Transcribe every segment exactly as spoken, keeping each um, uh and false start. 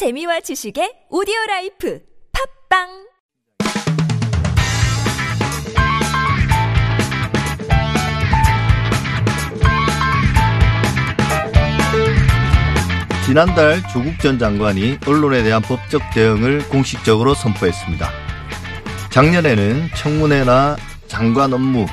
재미와 지식의 오디오라이프 팝빵 지난달 조국 전 장관이 언론에 대한 법적 대응을 공식적으로 선포했습니다. 작년에는 청문회나 장관 업무,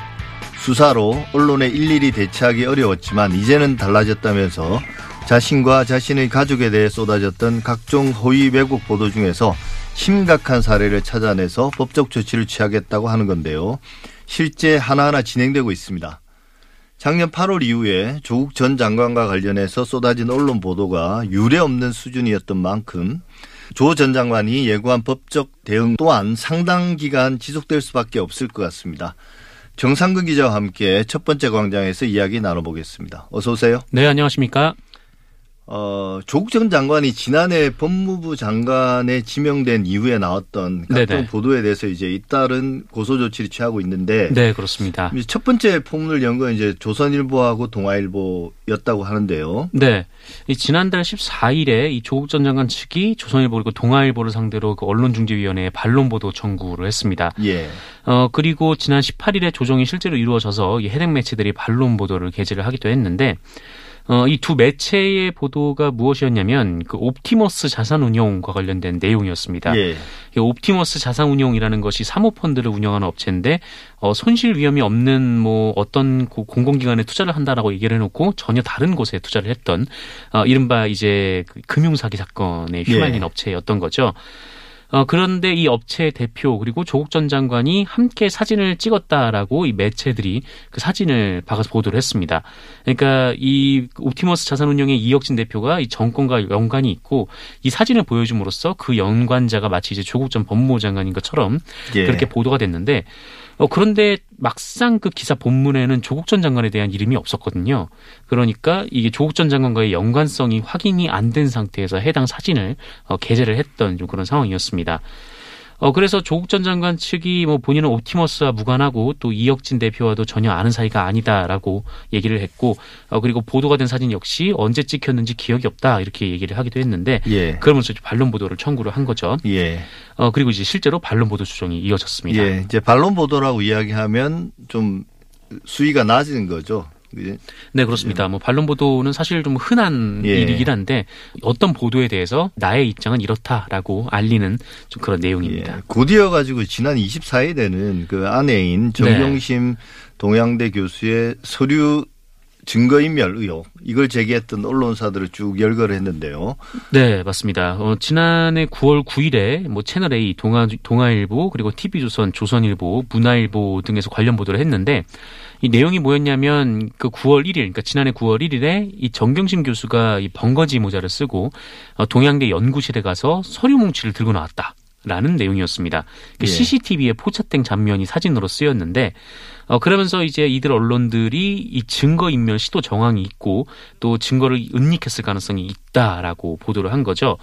수사로 언론에 일일이 대처하기 어려웠지만 이제는 달라졌다면서 자신과 자신의 가족에 대해 쏟아졌던 각종 허위 왜곡 보도 중에서 심각한 사례를 찾아내서 법적 조치를 취하겠다고 하는 건데요. 실제 하나하나 진행되고 있습니다. 작년 팔월 이후에 조국 전 장관과 관련해서 쏟아진 언론 보도가 유례없는 수준이었던 만큼 조 전 장관이 예고한 법적 대응 또한 상당 기간 지속될 수밖에 없을 것 같습니다. 정상근 기자와 함께 첫 번째 광장에서 이야기 나눠보겠습니다. 어서 오세요. 네, 안녕하십니까. 어, 조국 전 장관이 지난해 법무부 장관에 지명된 이후에 나왔던 각종 네네. 보도에 대해서 이제 잇따른 고소 조치를 취하고 있는데, 네, 그렇습니다. 첫 번째 포문을 연 건 이제 조선일보하고 동아일보였다고 하는데요. 네, 이 지난달 십사일에 이 조국 전 장관 측이 조선일보 그리고 동아일보를 상대로 그 언론중재위원회에 반론 보도 청구를 했습니다. 예. 어 그리고 지난 십팔일에 조정이 실제로 이루어져서 이 해당 매체들이 반론 보도를 게재를 하기도 했는데. 어, 이 두 매체의 보도가 무엇이었냐면 그 옵티머스 자산운용과 관련된 내용이었습니다. 예. 이 옵티머스 자산운용이라는 것이 사모펀드를 운영하는 업체인데 어, 손실 위험이 없는 뭐 어떤 공공기관에 투자를 한다라고 얘기를 해놓고 전혀 다른 곳에 투자를 했던 어, 이른바 이제 그 금융사기 사건에 휘말린 예. 업체였던 거죠. 어, 그런데 이 업체 대표 그리고 조국 전 장관이 함께 사진을 찍었다라고 이 매체들이 그 사진을 박아서 보도를 했습니다. 그러니까 이 옵티머스 자산운용의 이혁진 대표가 이 정권과 연관이 있고 이 사진을 보여줌으로써 그 연관자가 마치 이제 조국 전 법무부 장관인 것처럼 예. 그렇게 보도가 됐는데 어, 그런데 막상 그 기사 본문에는 조국 전 장관에 대한 이름이 없었거든요. 그러니까 이게 조국 전 장관과의 연관성이 확인이 안 된 상태에서 해당 사진을 어, 게재를 했던 좀 그런 상황이었습니다. 어, 그래서 조국 전 장관 측이 뭐 본인은 옵티머스와 무관하고 또 이혁진 대표와도 전혀 아는 사이가 아니다라고 얘기를 했고, 어, 그리고 보도가 된 사진 역시 언제 찍혔는지 기억이 없다 이렇게 얘기를 하기도 했는데, 예. 그러면서 반론 보도를 청구를 한 거죠. 예. 어, 그리고 이제 실제로 반론 보도 조정이 이어졌습니다. 예. 이제 반론 보도라고 이야기하면 좀 수위가 낮은 거죠. 네, 그렇습니다. 뭐 반론 보도는 사실 좀 흔한 예. 일이긴 한데 어떤 보도에 대해서 나의 입장은 이렇다라고 알리는 좀 그런 내용입니다. 예. 곧이어 가지고 지난 이십사일에는 그 아내인 정경심 네. 동양대 교수의 서류 증거인멸 의혹 이걸 제기했던 언론사들을 쭉 열거를 했는데요. 네, 맞습니다. 어, 지난해 구월 구일에 뭐 채널A, 동아, 동아일보 그리고 티비조선, 조선일보, 문화일보 등에서 관련 보도를 했는데 이 내용이 뭐였냐면 그 구월 일일, 그러니까 지난해 구월 일일에 이 정경심 교수가 이 벙거지 모자를 쓰고 어, 동양대 연구실에 가서 서류 뭉치를 들고 나왔다. 라는 내용이었습니다. 예. 씨씨티비에 포착된 장면이 사진으로 쓰였는데 어, 그러면서 이제 이들 언론들이 이 증거인멸 시도 정황이 있고 또 증거를 은닉했을 가능성이 있다라고 보도를 한 거죠.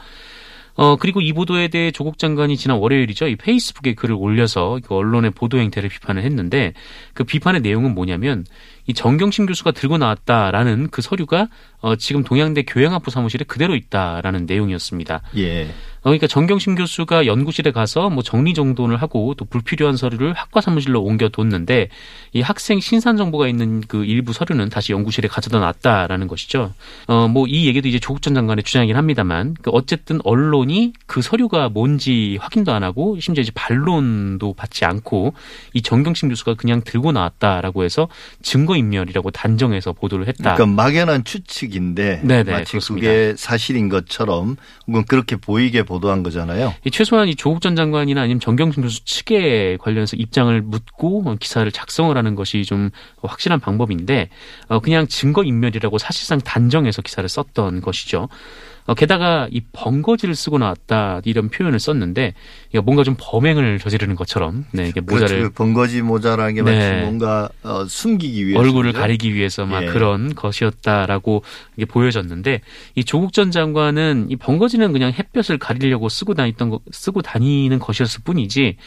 어, 그리고 이 보도에 대해 조국 장관이 지난 월요일이죠. 이 페이스북에 글을 올려서 그 언론의 보도 행태를 비판을 했는데 그 비판의 내용은 뭐냐면 이 정경심 교수가 들고 나왔다라는 그 서류가 어, 지금 동양대 교양학부 사무실에 그대로 있다라는 내용이었습니다. 예. 어, 그러니까 정경심 교수가 연구실에 가서 뭐 정리정돈을 하고 또 불필요한 서류를 학과 사무실로 옮겨뒀는데 이 학생 신상 정보가 있는 그 일부 서류는 다시 연구실에 가져다 놨다라는 것이죠. 어, 뭐 이 얘기도 이제 조국 전 장관의 주장이긴 합니다만 그 어쨌든 언론이 그 서류가 뭔지 확인도 안 하고 심지어 이제 반론도 받지 않고 이 정경심 교수가 그냥 들고 나왔다라고 해서 증거인멸이라고 단정해서 보도를 했다. 그러니까 막연한 추측인데 네네, 마치 그렇습니다. 그게 사실인 것처럼 혹은 그렇게 보이게 보도한 거잖아요. 이 최소한 이 조국 전 장관이나 아니면 정경심 교수 측에 관련해서 입장을 묻고 기사를 작성을 하는 것이 좀 확실한 방법인데 그냥 증거인멸이라고 사실상 단정해서 기사를 썼던 것이죠. 게다가 이 벙거지를 쓰고 나왔다 이런 표현을 썼는데 뭔가 좀 범행을 저지르는 것처럼 네, 이게 모자를 그렇죠. 벙거지 모자라는 게 네. 마치 뭔가 어, 숨기기 위해서 얼굴을 가리기 위해서 막 예. 그런 것이었다라고 이게 보여졌는데 이 조국 전 장관은 이 벙거지는 그냥 햇볕을 가리려고 쓰고 다니던 거, 쓰고 다니는 것이었을 뿐이지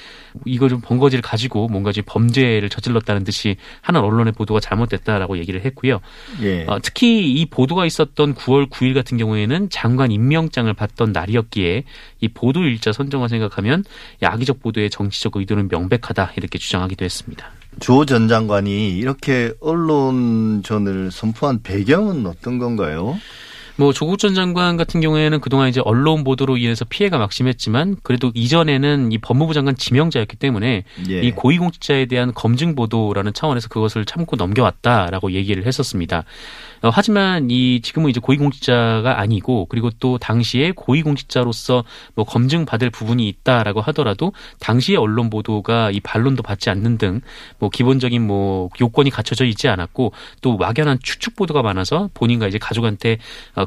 이거 좀 벙거지를 가지고 뭔가 좀 범죄를 저질렀다는 듯이 하는 언론의 보도가 잘못됐다라고 얘기를 했고요. 예. 어, 특히 이 보도가 있었던 구월 구일 같은 경우에는 장 장관 임명장을 받던 날이었기에 이 보도 일자 선정을 생각하면 악의적 보도의 정치적 의도는 명백하다 이렇게 주장하기도 했습니다. 조 전 장관이 이렇게 언론전을 선포한 배경은 어떤 건가요? 뭐 조국 전 장관 같은 경우에는 그동안 이제 언론 보도로 인해서 피해가 막심했지만 그래도 이전에는 이 법무부 장관 지명자였기 때문에 예. 이 고위공직자에 대한 검증 보도라는 차원에서 그것을 참고 넘겨왔다라고 얘기를 했었습니다. 어, 하지만 이 지금은 이제 고위공직자가 아니고 그리고 또 당시에 고위공직자로서 뭐 검증받을 부분이 있다라고 하더라도 당시의 언론 보도가 이 반론도 받지 않는 등 뭐 기본적인 뭐 요건이 갖춰져 있지 않았고 또 막연한 추측 보도가 많아서 본인과 이제 가족한테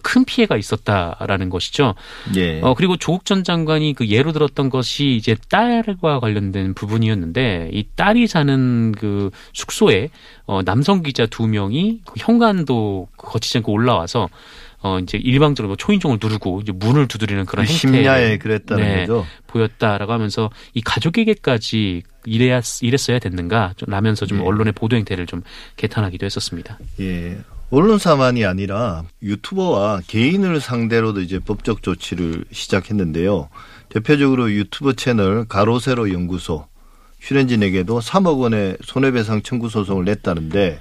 큰 피해가 있었다라는 것이죠. 예. 어, 그리고 조국 전 장관이 그 예로 들었던 것이 이제 딸과 관련된 부분이었는데 이 딸이 사는 그 숙소에 어, 남성 기자 두 명이 그 현관도 거치지 않고 올라와서 어, 이제 일방적으로 초인종을 누르고 이제 문을 두드리는 그런 행태. 심야에 그랬다는 네, 거죠. 보였다라고 하면서 이 가족에게까지 이래야, 이랬어야 됐는가 라면서 좀 예. 언론의 보도 행태를 좀 개탄하기도 했었습니다. 예. 언론사만이 아니라 유튜버와 개인을 상대로도 이제 법적 조치를 시작했는데요. 대표적으로 유튜브 채널 가로세로 연구소 휴렌진에게도 삼억 원의 손해배상 청구 소송을 냈다는데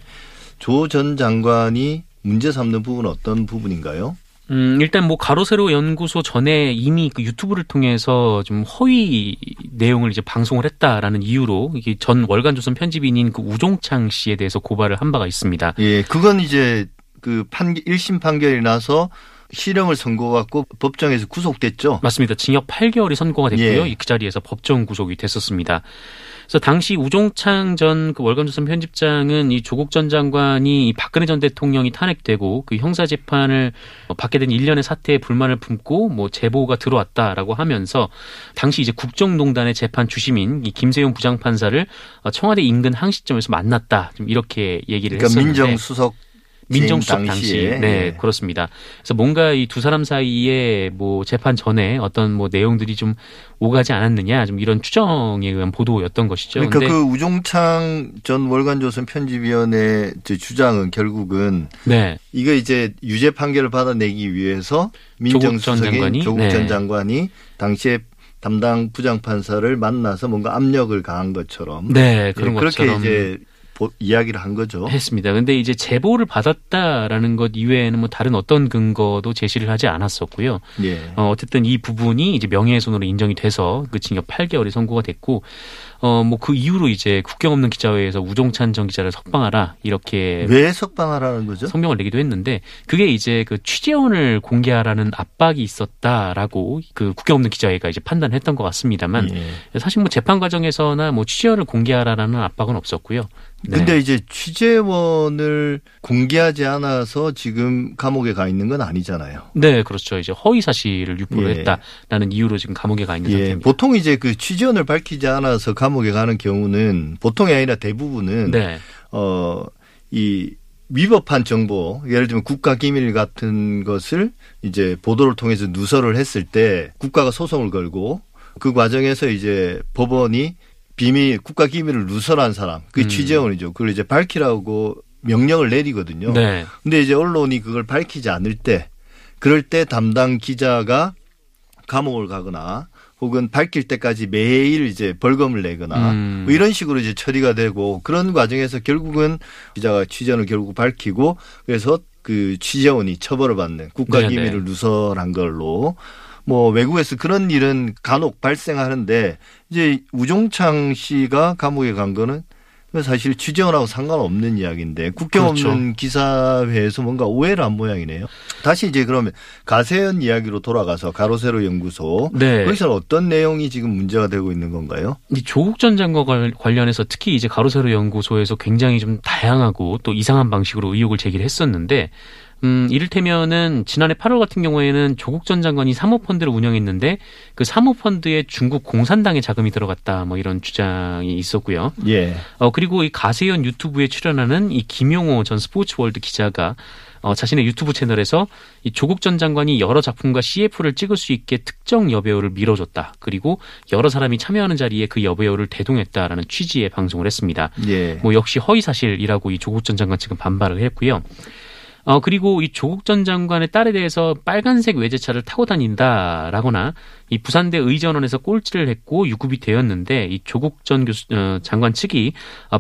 조 전 장관이 문제 삼는 부분은 어떤 부분인가요? 음, 일단 뭐 가로세로 연구소 전에 이미 그 유튜브를 통해서 좀 허위 내용을 이제 방송을 했다라는 이유로 이게 전 월간조선 편집인인 그 우종창 씨에 대해서 고발을 한 바가 있습니다. 예, 그건 이제 그 판, 일심 판결이 나서 실형을 선고받고 법정에서 구속됐죠? 맞습니다. 징역 팔 개월이 선고가 됐고요. 예. 그 자리에서 법정 구속이 됐었습니다. 그래서 당시 우종창 전 그 월간조선 편집장은 이 조국 전 장관이 박근혜 전 대통령이 탄핵되고 그 형사 재판을 받게 된 일련의 사태에 불만을 품고 뭐 제보가 들어왔다라고 하면서 당시 이제 국정농단의 재판 주심인 이 김세용 부장판사를 청와대 인근 항시점에서 만났다. 좀 이렇게 얘기를 그러니까 했었는데. 민정수석. 민정수석 당시, 네, 그렇습니다. 그래서 뭔가 이 두 사람 사이에 뭐 재판 전에 어떤 뭐 내용들이 좀 오가지 않았느냐, 좀 이런 추정에 의한 보도였던 것이죠. 그러니까 근데 그 우종창 전 월간조선 편집위원회 주장은 결국은 네. 이거 이제 유죄 판결을 받아내기 위해서 민정수석인 조국 전 네. 장관이 당시에 담당 부장판사를 만나서 뭔가 압력을 가한 것처럼, 네, 그런 네, 그렇게 것처럼. 이제. 이야기를 한 거죠. 했습니다. 그런데 이제 제보를 받았다라는 것 이외에는 뭐 다른 어떤 근거도 제시를 하지 않았었고요. 예. 어, 어쨌든 이 부분이 이제 명예훼손으로 인정이 돼서 그 징역 팔 개월이 선고가 됐고, 어, 뭐 그 이후로 이제 국경 없는 기자회에서 우종찬 전 기자를 석방하라 이렇게 왜 석방하라는 거죠? 성명을 내기도 했는데 그게 이제 그 취재원을 공개하라는 압박이 있었다라고 그 국경 없는 기자회가 이제 판단했던 것 같습니다만 예. 사실 뭐 재판 과정에서나 뭐 취재원을 공개하라는 압박은 없었고요. 근데 네. 이제 취재원을 공개하지 않아서 지금 감옥에 가 있는 건 아니잖아요. 네, 그렇죠. 이제 허위 사실을 유포를 예. 했다라는 이유로 지금 감옥에 가 있는 예. 상태입니다. 보통 이제 그 취재원을 밝히지 않아서 감옥에 가는 경우는 보통이 아니라 대부분은 네. 어, 이 위법한 정보, 예를 들면 국가기밀 같은 것을 이제 보도를 통해서 누설을 했을 때 국가가 소송을 걸고 그 과정에서 이제 법원이 비밀 국가 기밀을 누설한 사람, 그 음. 취재원이죠. 그걸 이제 밝히라고 명령을 내리거든요. 네. 근데 이제 언론이 그걸 밝히지 않을 때, 그럴 때 담당 기자가 감옥을 가거나 혹은 밝힐 때까지 매일 이제 벌금을 내거나 음. 뭐 이런 식으로 이제 처리가 되고 그런 과정에서 결국은 기자가 취재원을 결국 밝히고 그래서 그 취재원이 처벌을 받는 국가 네, 기밀을 네. 누설한 걸로. 뭐 외국에서 그런 일은 간혹 발생하는데 이제 우종창 씨가 감옥에 간 거는 사실 취재원하고 상관없는 이야기인데 국경 없는 그렇죠. 기사회에서 뭔가 오해를 한 모양이네요. 다시 이제 그러면 가세현 이야기로 돌아가서 가로세로 연구소 네. 거기서 어떤 내용이 지금 문제가 되고 있는 건가요? 이 조국 전 장관과 관련해서 특히 이제 가로세로 연구소에서 굉장히 좀 다양하고 또 이상한 방식으로 의혹을 제기를 했었는데 음, 이를테면은 지난해 팔월 같은 경우에는 조국 전 장관이 사모펀드를 운영했는데 그 사모펀드에 중국 공산당의 자금이 들어갔다 뭐 이런 주장이 있었고요. 예. 어, 그리고 이 가세현 유튜브에 출연하는 이 김용호 전 스포츠월드 기자가 어, 자신의 유튜브 채널에서 이 조국 전 장관이 여러 작품과 씨에프를 찍을 수 있게 특정 여배우를 밀어줬다. 그리고 여러 사람이 참여하는 자리에 그 여배우를 대동했다라는 취지의 방송을 했습니다. 예. 뭐 역시 허위사실이라고 이 조국 전 장관 측은 반발을 했고요. 어, 그리고 이 조국 전 장관의 딸에 대해서 빨간색 외제차를 타고 다닌다라거나 이 부산대 의전원에서 꼴찌를 했고 유급이 되었는데 이 조국 전 교수, 어, 장관 측이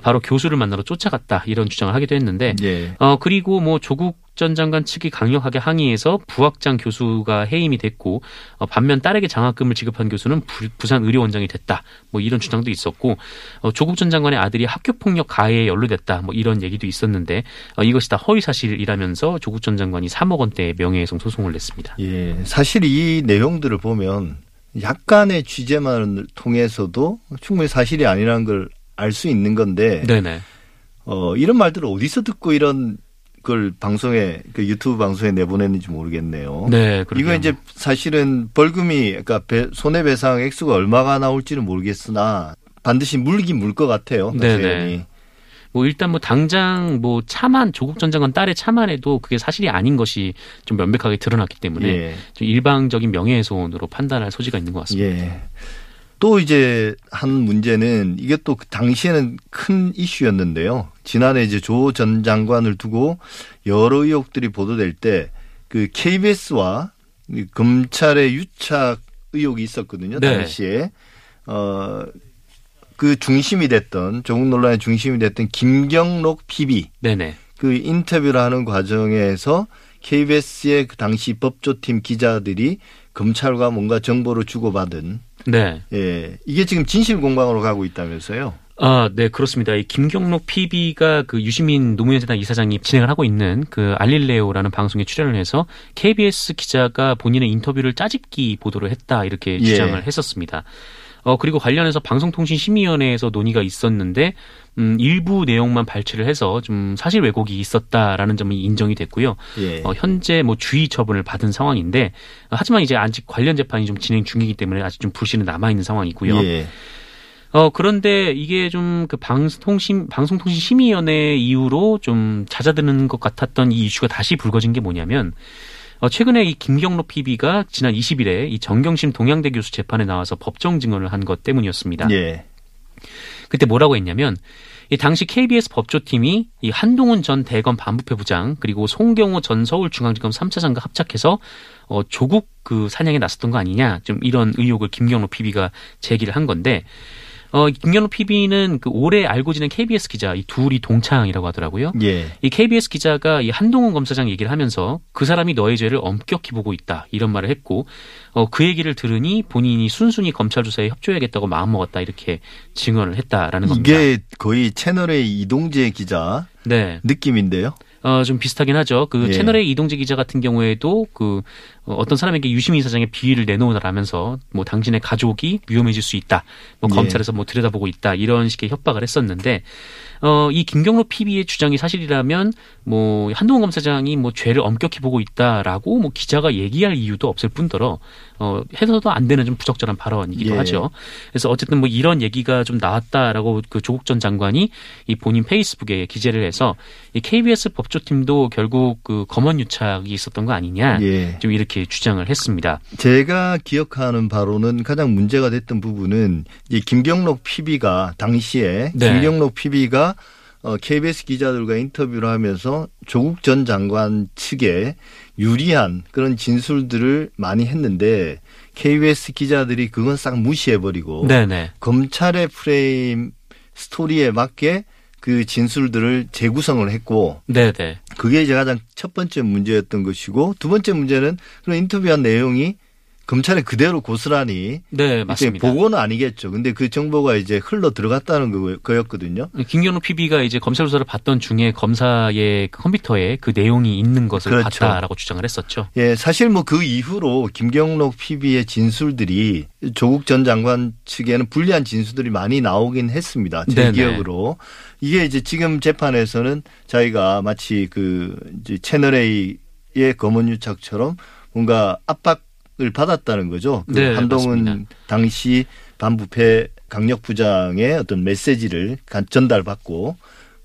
바로 교수를 만나러 쫓아갔다 이런 주장을 하기도 했는데 예. 어, 그리고 뭐 조국 전 장관 측이 강력하게 항의해서 부학장 교수가 해임이 됐고 반면 딸에게 장학금을 지급한 교수는 부산 의료원장이 됐다. 뭐 이런 주장도 있었고 조국 전 장관의 아들이 학교폭력 가해에 연루됐다. 뭐 이런 얘기도 있었는데 이것이 다 허위사실이라면서 조국 전 장관이 삼억 원대의 명예훼손 소송을 냈습니다. 예, 사실 이 내용들을 보면 약간의 취재만을 통해서도 충분히 사실이 아니라는 걸 알 수 있는 건데 네네. 어, 이런 말들을 어디서 듣고 이런 그걸 방송에 그 유튜브 방송에 내보냈는지 모르겠네요. 네, 이거 이제 사실은 벌금이 그러니까 배, 손해배상 액수가 얼마가 나올지는 모르겠으나 반드시 물긴 물 것 같아요. 네. 뭐 일단 뭐 당장 뭐 차만 조국 전 장관 딸의 차만 해도 그게 사실이 아닌 것이 좀 명백하게 드러났기 때문에 예. 좀 일방적인 명예훼손으로 판단할 소지가 있는 것 같습니다. 예. 또 이제 한 문제는 이게 또 당시에는 큰 이슈였는데요. 지난해 이제 조 전 장관을 두고 여러 의혹들이 보도될 때 그 케이비에스와 검찰의 유착 의혹이 있었거든요. 네. 당시에 어, 그 중심이 됐던 조국 논란의 중심이 됐던 김경록 피비 네네. 그 인터뷰를 하는 과정에서 케이비에스의 그 당시 법조팀 기자들이 검찰과 뭔가 정보를 주고받은 네. 예. 이게 지금 진실 공방으로 가고 있다면서요? 아, 네, 그렇습니다. 이 김경록 피비가 그 유시민 노무현 재단 이사장이 진행을 하고 있는 그 알릴레오라는 방송에 출연을 해서 케이비에스 기자가 본인의 인터뷰를 짜집기 보도를 했다 이렇게 주장을 예. 했었습니다. 어, 그리고 관련해서 방송통신심의위원회에서 논의가 있었는데, 음, 일부 내용만 발췌를 해서 좀 사실 왜곡이 있었다라는 점이 인정이 됐고요. 예. 어, 현재 뭐 주의 처분을 받은 상황인데, 하지만 이제 아직 관련 재판이 좀 진행 중이기 때문에 아직 좀 불씨는 남아있는 상황이고요. 예. 어, 그런데 이게 좀 그 방송통신, 방송통신심의위원회 이후로 좀 잦아드는 것 같았던 이 이슈가 다시 불거진 게 뭐냐면, 어, 최근에 이 김경록 피비가 지난 이십일에 이 정경심 동양대 교수 재판에 나와서 법정 증언을 한 것 때문이었습니다. 예. 그때 뭐라고 했냐면 이 당시 케이비에스 법조팀이 이 한동훈 전 대검 반부패 부장 그리고 송경호 전 서울중앙지검 삼 차장과 합작해서 어, 조국 그 사냥에 나섰던 거 아니냐 좀 이런 의혹을 김경록 피비가 제기를 한 건데 어, 김경록 피비는 그 올해 알고 지낸 케이비에스 기자, 이 둘이 동창이라고 하더라고요. 예. 이 케이비에스 기자가 이 한동훈 검사장 얘기를 하면서 그 사람이 너의 죄를 엄격히 보고 있다. 이런 말을 했고, 어, 그 얘기를 들으니 본인이 순순히 검찰 조사에 협조해야겠다고 마음먹었다. 이렇게 증언을 했다라는 겁니다. 이게 거의 채널A 이동재 기자 네. 느낌인데요. 어, 좀 비슷하긴 하죠. 그 예. 채널A 이동재 기자 같은 경우에도 그 어떤 사람에게 유시민 이사장의 비위를 내놓으라면서 뭐 당신의 가족이 위험해질 수 있다. 뭐 검찰에서 예. 뭐 들여다보고 있다. 이런 식의 협박을 했었는데 어, 이 김경록 피비의 주장이 사실이라면 뭐 한동훈 검사장이 뭐 죄를 엄격히 보고 있다라고 뭐 기자가 얘기할 이유도 없을 뿐더러 어, 해서도 안 되는 좀 부적절한 발언이기도 예. 하죠. 그래서 어쨌든 뭐 이런 얘기가 좀 나왔다라고 그 조국 전 장관이 이 본인 페이스북에 기재를 해서 이 케이비에스 법조팀도 결국 그 검언 유착이 있었던 거 아니냐. 예. 좀 이렇게 주장을 했습니다. 제가 기억하는 바로는 가장 문제가 됐던 부분은 이 김경록 피비가 당시에 네. 김경록 피비가 케이비에스 기자들과 인터뷰를 하면서 조국 전 장관 측에 유리한 그런 진술들을 많이 했는데 케이비에스 기자들이 그건 싹 무시해버리고 네네. 검찰의 프레임 스토리에 맞게 그 진술들을 재구성을 했고 네네. 그게 이제 가장 첫 번째 문제였던 것이고 두 번째 문제는 그런 인터뷰한 내용이 검찰에 그대로 고스란히 네, 맞습니다. 보고는 아니겠죠. 근데 그 정보가 이제 흘러 들어갔다는 거였거든요. 김경록 피비가 이제 검찰 조사를 받던 중에 검사의 컴퓨터에 그 내용이 있는 것을 그렇죠. 봤다라고 주장을 했었죠. 예, 사실 뭐 그 이후로 김경록 피비의 진술들이 조국 전 장관 측에는 불리한 진술들이 많이 나오긴 했습니다. 제 네네. 기억으로. 이게 이제 지금 재판에서는 자기가 마치 그 채널A의 검언 유착처럼 뭔가 압박 을 받았다는 거죠. 그 네, 한동훈 맞습니다. 당시 반부패 강력부장의 어떤 메시지를 전달받고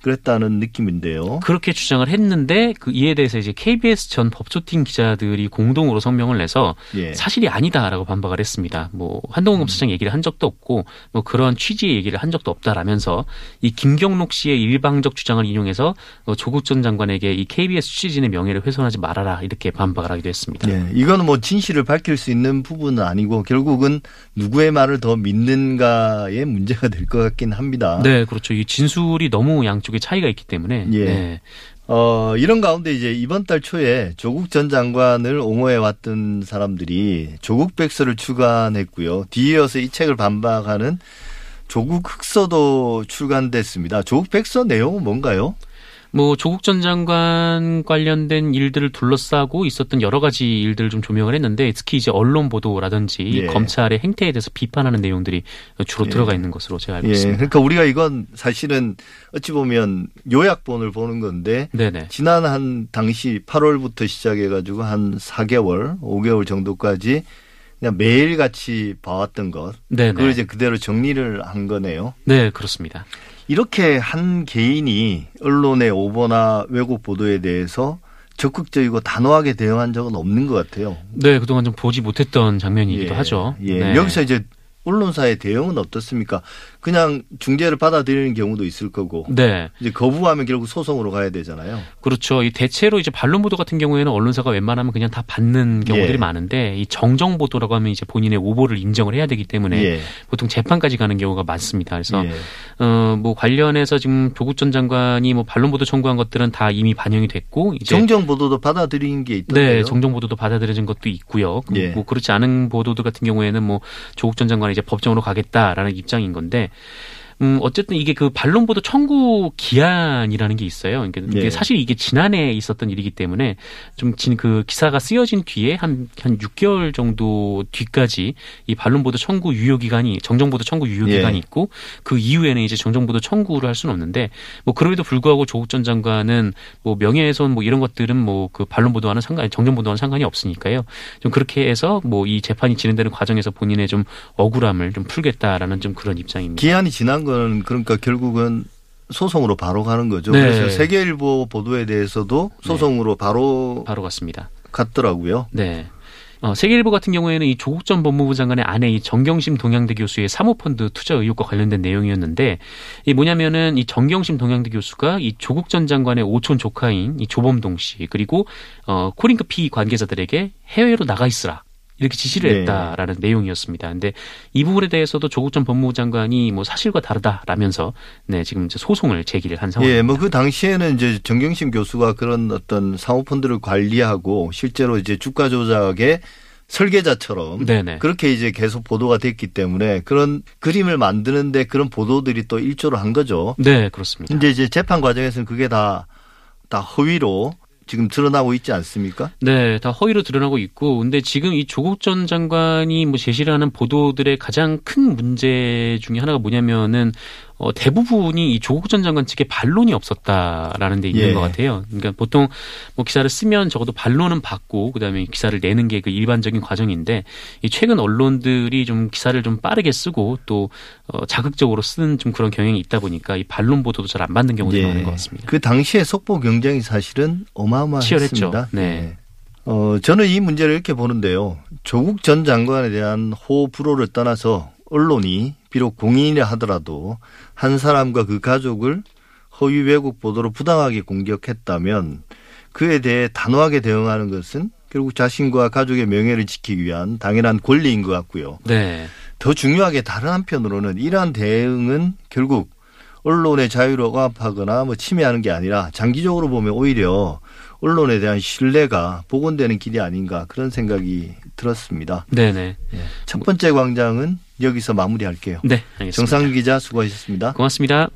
그랬다는 느낌인데요. 그렇게 주장을 했는데 그 이에 대해서 이제 케이비에스 전 법조팀 기자들이 공동으로 성명을 내서 예. 사실이 아니다라고 반박을 했습니다. 뭐 한동훈 검사장 음. 얘기를 한 적도 없고 뭐 그런 취지의 얘기를 한 적도 없다라면서 이 김경록 씨의 일방적 주장을 인용해서 조국 전 장관에게 이 케이비에스 취재진의 명예를 훼손하지 말아라 이렇게 반박을 하기도 했습니다. 예. 이거는 뭐 진실을 밝힐 수 있는 부분은 아니고 결국은 누구의 말을 더 믿는가의 문제가 될 것 같긴 합니다. 네, 그렇죠. 이 진술이 너무 양쪽 차이가 있기 때문에 예. 네. 어, 이런 가운데 이제 이번 달 초에 조국 전 장관을 옹호해왔던 사람들이 조국 백서를 출간했고요. 뒤이어서 이 책을 반박하는 조국 흑서도 출간됐습니다. 조국 백서 내용은 뭔가요? 뭐 조국 전 장관 관련된 일들을 둘러싸고 있었던 여러 가지 일들을 좀 조명을 했는데 특히 이제 언론 보도라든지 예. 검찰의 행태에 대해서 비판하는 내용들이 주로 예. 들어가 있는 것으로 제가 알고 예. 있습니다. 그러니까 우리가 이건 사실은 어찌 보면 요약본을 보는 건데 네네. 지난 한 당시 팔월부터 시작해가지고 한 사 개월, 오 개월 정도까지 그냥 매일같이 봐왔던 것 네네. 그걸 이제 그대로 정리를 한 거네요. 네, 그렇습니다. 이렇게 한 개인이 언론의 오보나 왜곡 보도에 대해서 적극적이고 단호하게 대응한 적은 없는 것 같아요. 네, 그동안 좀 보지 못했던 장면이기도 예, 하죠. 예. 네. 여기서 이제 언론사의 대응은 어떻습니까? 그냥 중재를 받아들이는 경우도 있을 거고, 네. 이제 거부하면 결국 소송으로 가야 되잖아요. 그렇죠. 이 대체로 이제 반론 보도 같은 경우에는 언론사가 웬만하면 그냥 다 받는 경우들이 예. 많은데 이 정정 보도라고 하면 이제 본인의 오보를 인정을 해야 되기 때문에 예. 보통 재판까지 가는 경우가 많습니다. 그래서 예. 어, 뭐 관련해서 지금 조국 전 장관이 뭐 반론 보도 청구한 것들은 다 이미 반영이 됐고, 이제 정정 보도도 받아들인 게 있던데요. 네, 정정 보도도 받아들여진 것도 있고요. 예. 뭐 그렇지 않은 보도들 같은 경우에는 뭐 조국 전 장관이 이제 법정으로 가겠다라는 입장인 건데. 음, 어쨌든 이게 그 반론 보도 청구 기한이라는 게 있어요. 그러니까 이게 네. 사실 이게 지난해 있었던 일이기 때문에 좀 진 그 기사가 쓰여진 뒤에 한, 한 육 개월 정도 뒤까지 이 반론 보도 청구 유효 기간이 정정 보도 청구 유효 기간이 네. 있고 그 이후에는 이제 정정 보도 청구를 할 수는 없는데 뭐 그럼에도 불구하고 조국 전 장관은 뭐 명예훼손 뭐 이런 것들은 뭐 그 반론 보도와는 상관 정정 보도와는 상관이 없으니까요. 좀 그렇게 해서 뭐 이 재판이 진행되는 과정에서 본인의 좀 억울함을 좀 풀겠다라는 좀 그런 입장입니다. 기한이 지난 거. 그러니까 결국은 소송으로 바로 가는 거죠. 네. 그래서 세계일보 보도에 대해서도 소송으로 네. 바로 바로 갔습니다. 갔더라고요. 네. 어, 세계일보 같은 경우에는 이 조국 전 법무부 장관의 아내 이 정경심 동양대 교수의 사모펀드 투자 의혹과 관련된 내용이었는데 이 뭐냐면은 이 정경심 동양대 교수가 이 조국 전 장관의 오촌 조카인 이 조범동 씨 그리고 어, 코링크 피 관계자들에게 해외로 나가 있으라. 이렇게 지시를 했다라는 네. 내용이었습니다. 그런데 이 부분에 대해서도 조국 전 법무부 장관이 뭐 사실과 다르다라면서 네, 지금 이제 소송을 제기를 한 상황입니다. 예, 뭐 그 당시에는 이제 정경심 교수가 그런 어떤 사모펀드를 관리하고 실제로 이제 주가 조작의 설계자처럼 네네. 그렇게 이제 계속 보도가 됐기 때문에 그런 그림을 만드는데 그런 보도들이 또 일조를 한 거죠. 네, 그렇습니다. 이제 이제 재판 과정에서는 그게 다 다 허위로. 지금 드러나고 있지 않습니까? 네, 다 허위로 드러나고 있고, 근데 지금 이 조국 전 장관이 뭐 제시를 하는 보도들의 가장 큰 문제 중에 하나가 뭐냐면은 어, 대부분이 이 조국 전 장관 측에 반론이 없었다라는 데 있는 예. 것 같아요. 그러니까 보통 뭐 기사를 쓰면 적어도 반론은 받고 그다음에 기사를 내는 게 그 일반적인 과정인데 이 최근 언론들이 좀 기사를 좀 빠르게 쓰고 또 어, 자극적으로 쓰는 좀 그런 경향이 있다 보니까 이 반론 보도도 잘 안 받는 경우도 예. 많은 것 같습니다. 그 당시에 속보 경쟁이 사실은 어마어마했습니다. 치열했죠. 네. 예. 어, 저는 이 문제를 이렇게 보는데요. 조국 전 장관에 대한 호불호를 떠나서 언론이 비록 공인이라 하더라도 한 사람과 그 가족을 허위 왜곡 보도로 부당하게 공격했다면 그에 대해 단호하게 대응하는 것은 결국 자신과 가족의 명예를 지키기 위한 당연한 권리인 것 같고요. 네. 더 중요하게 다른 한편으로는 이러한 대응은 결국 언론의 자유를 억압하거나 뭐 침해하는 게 아니라 장기적으로 보면 오히려 언론에 대한 신뢰가 복원되는 길이 아닌가 그런 생각이 들었습니다. 네네. 첫 번째 광장은 여기서 마무리할게요. 네, 알겠습니다. 정상근 기자 수고하셨습니다. 고맙습니다.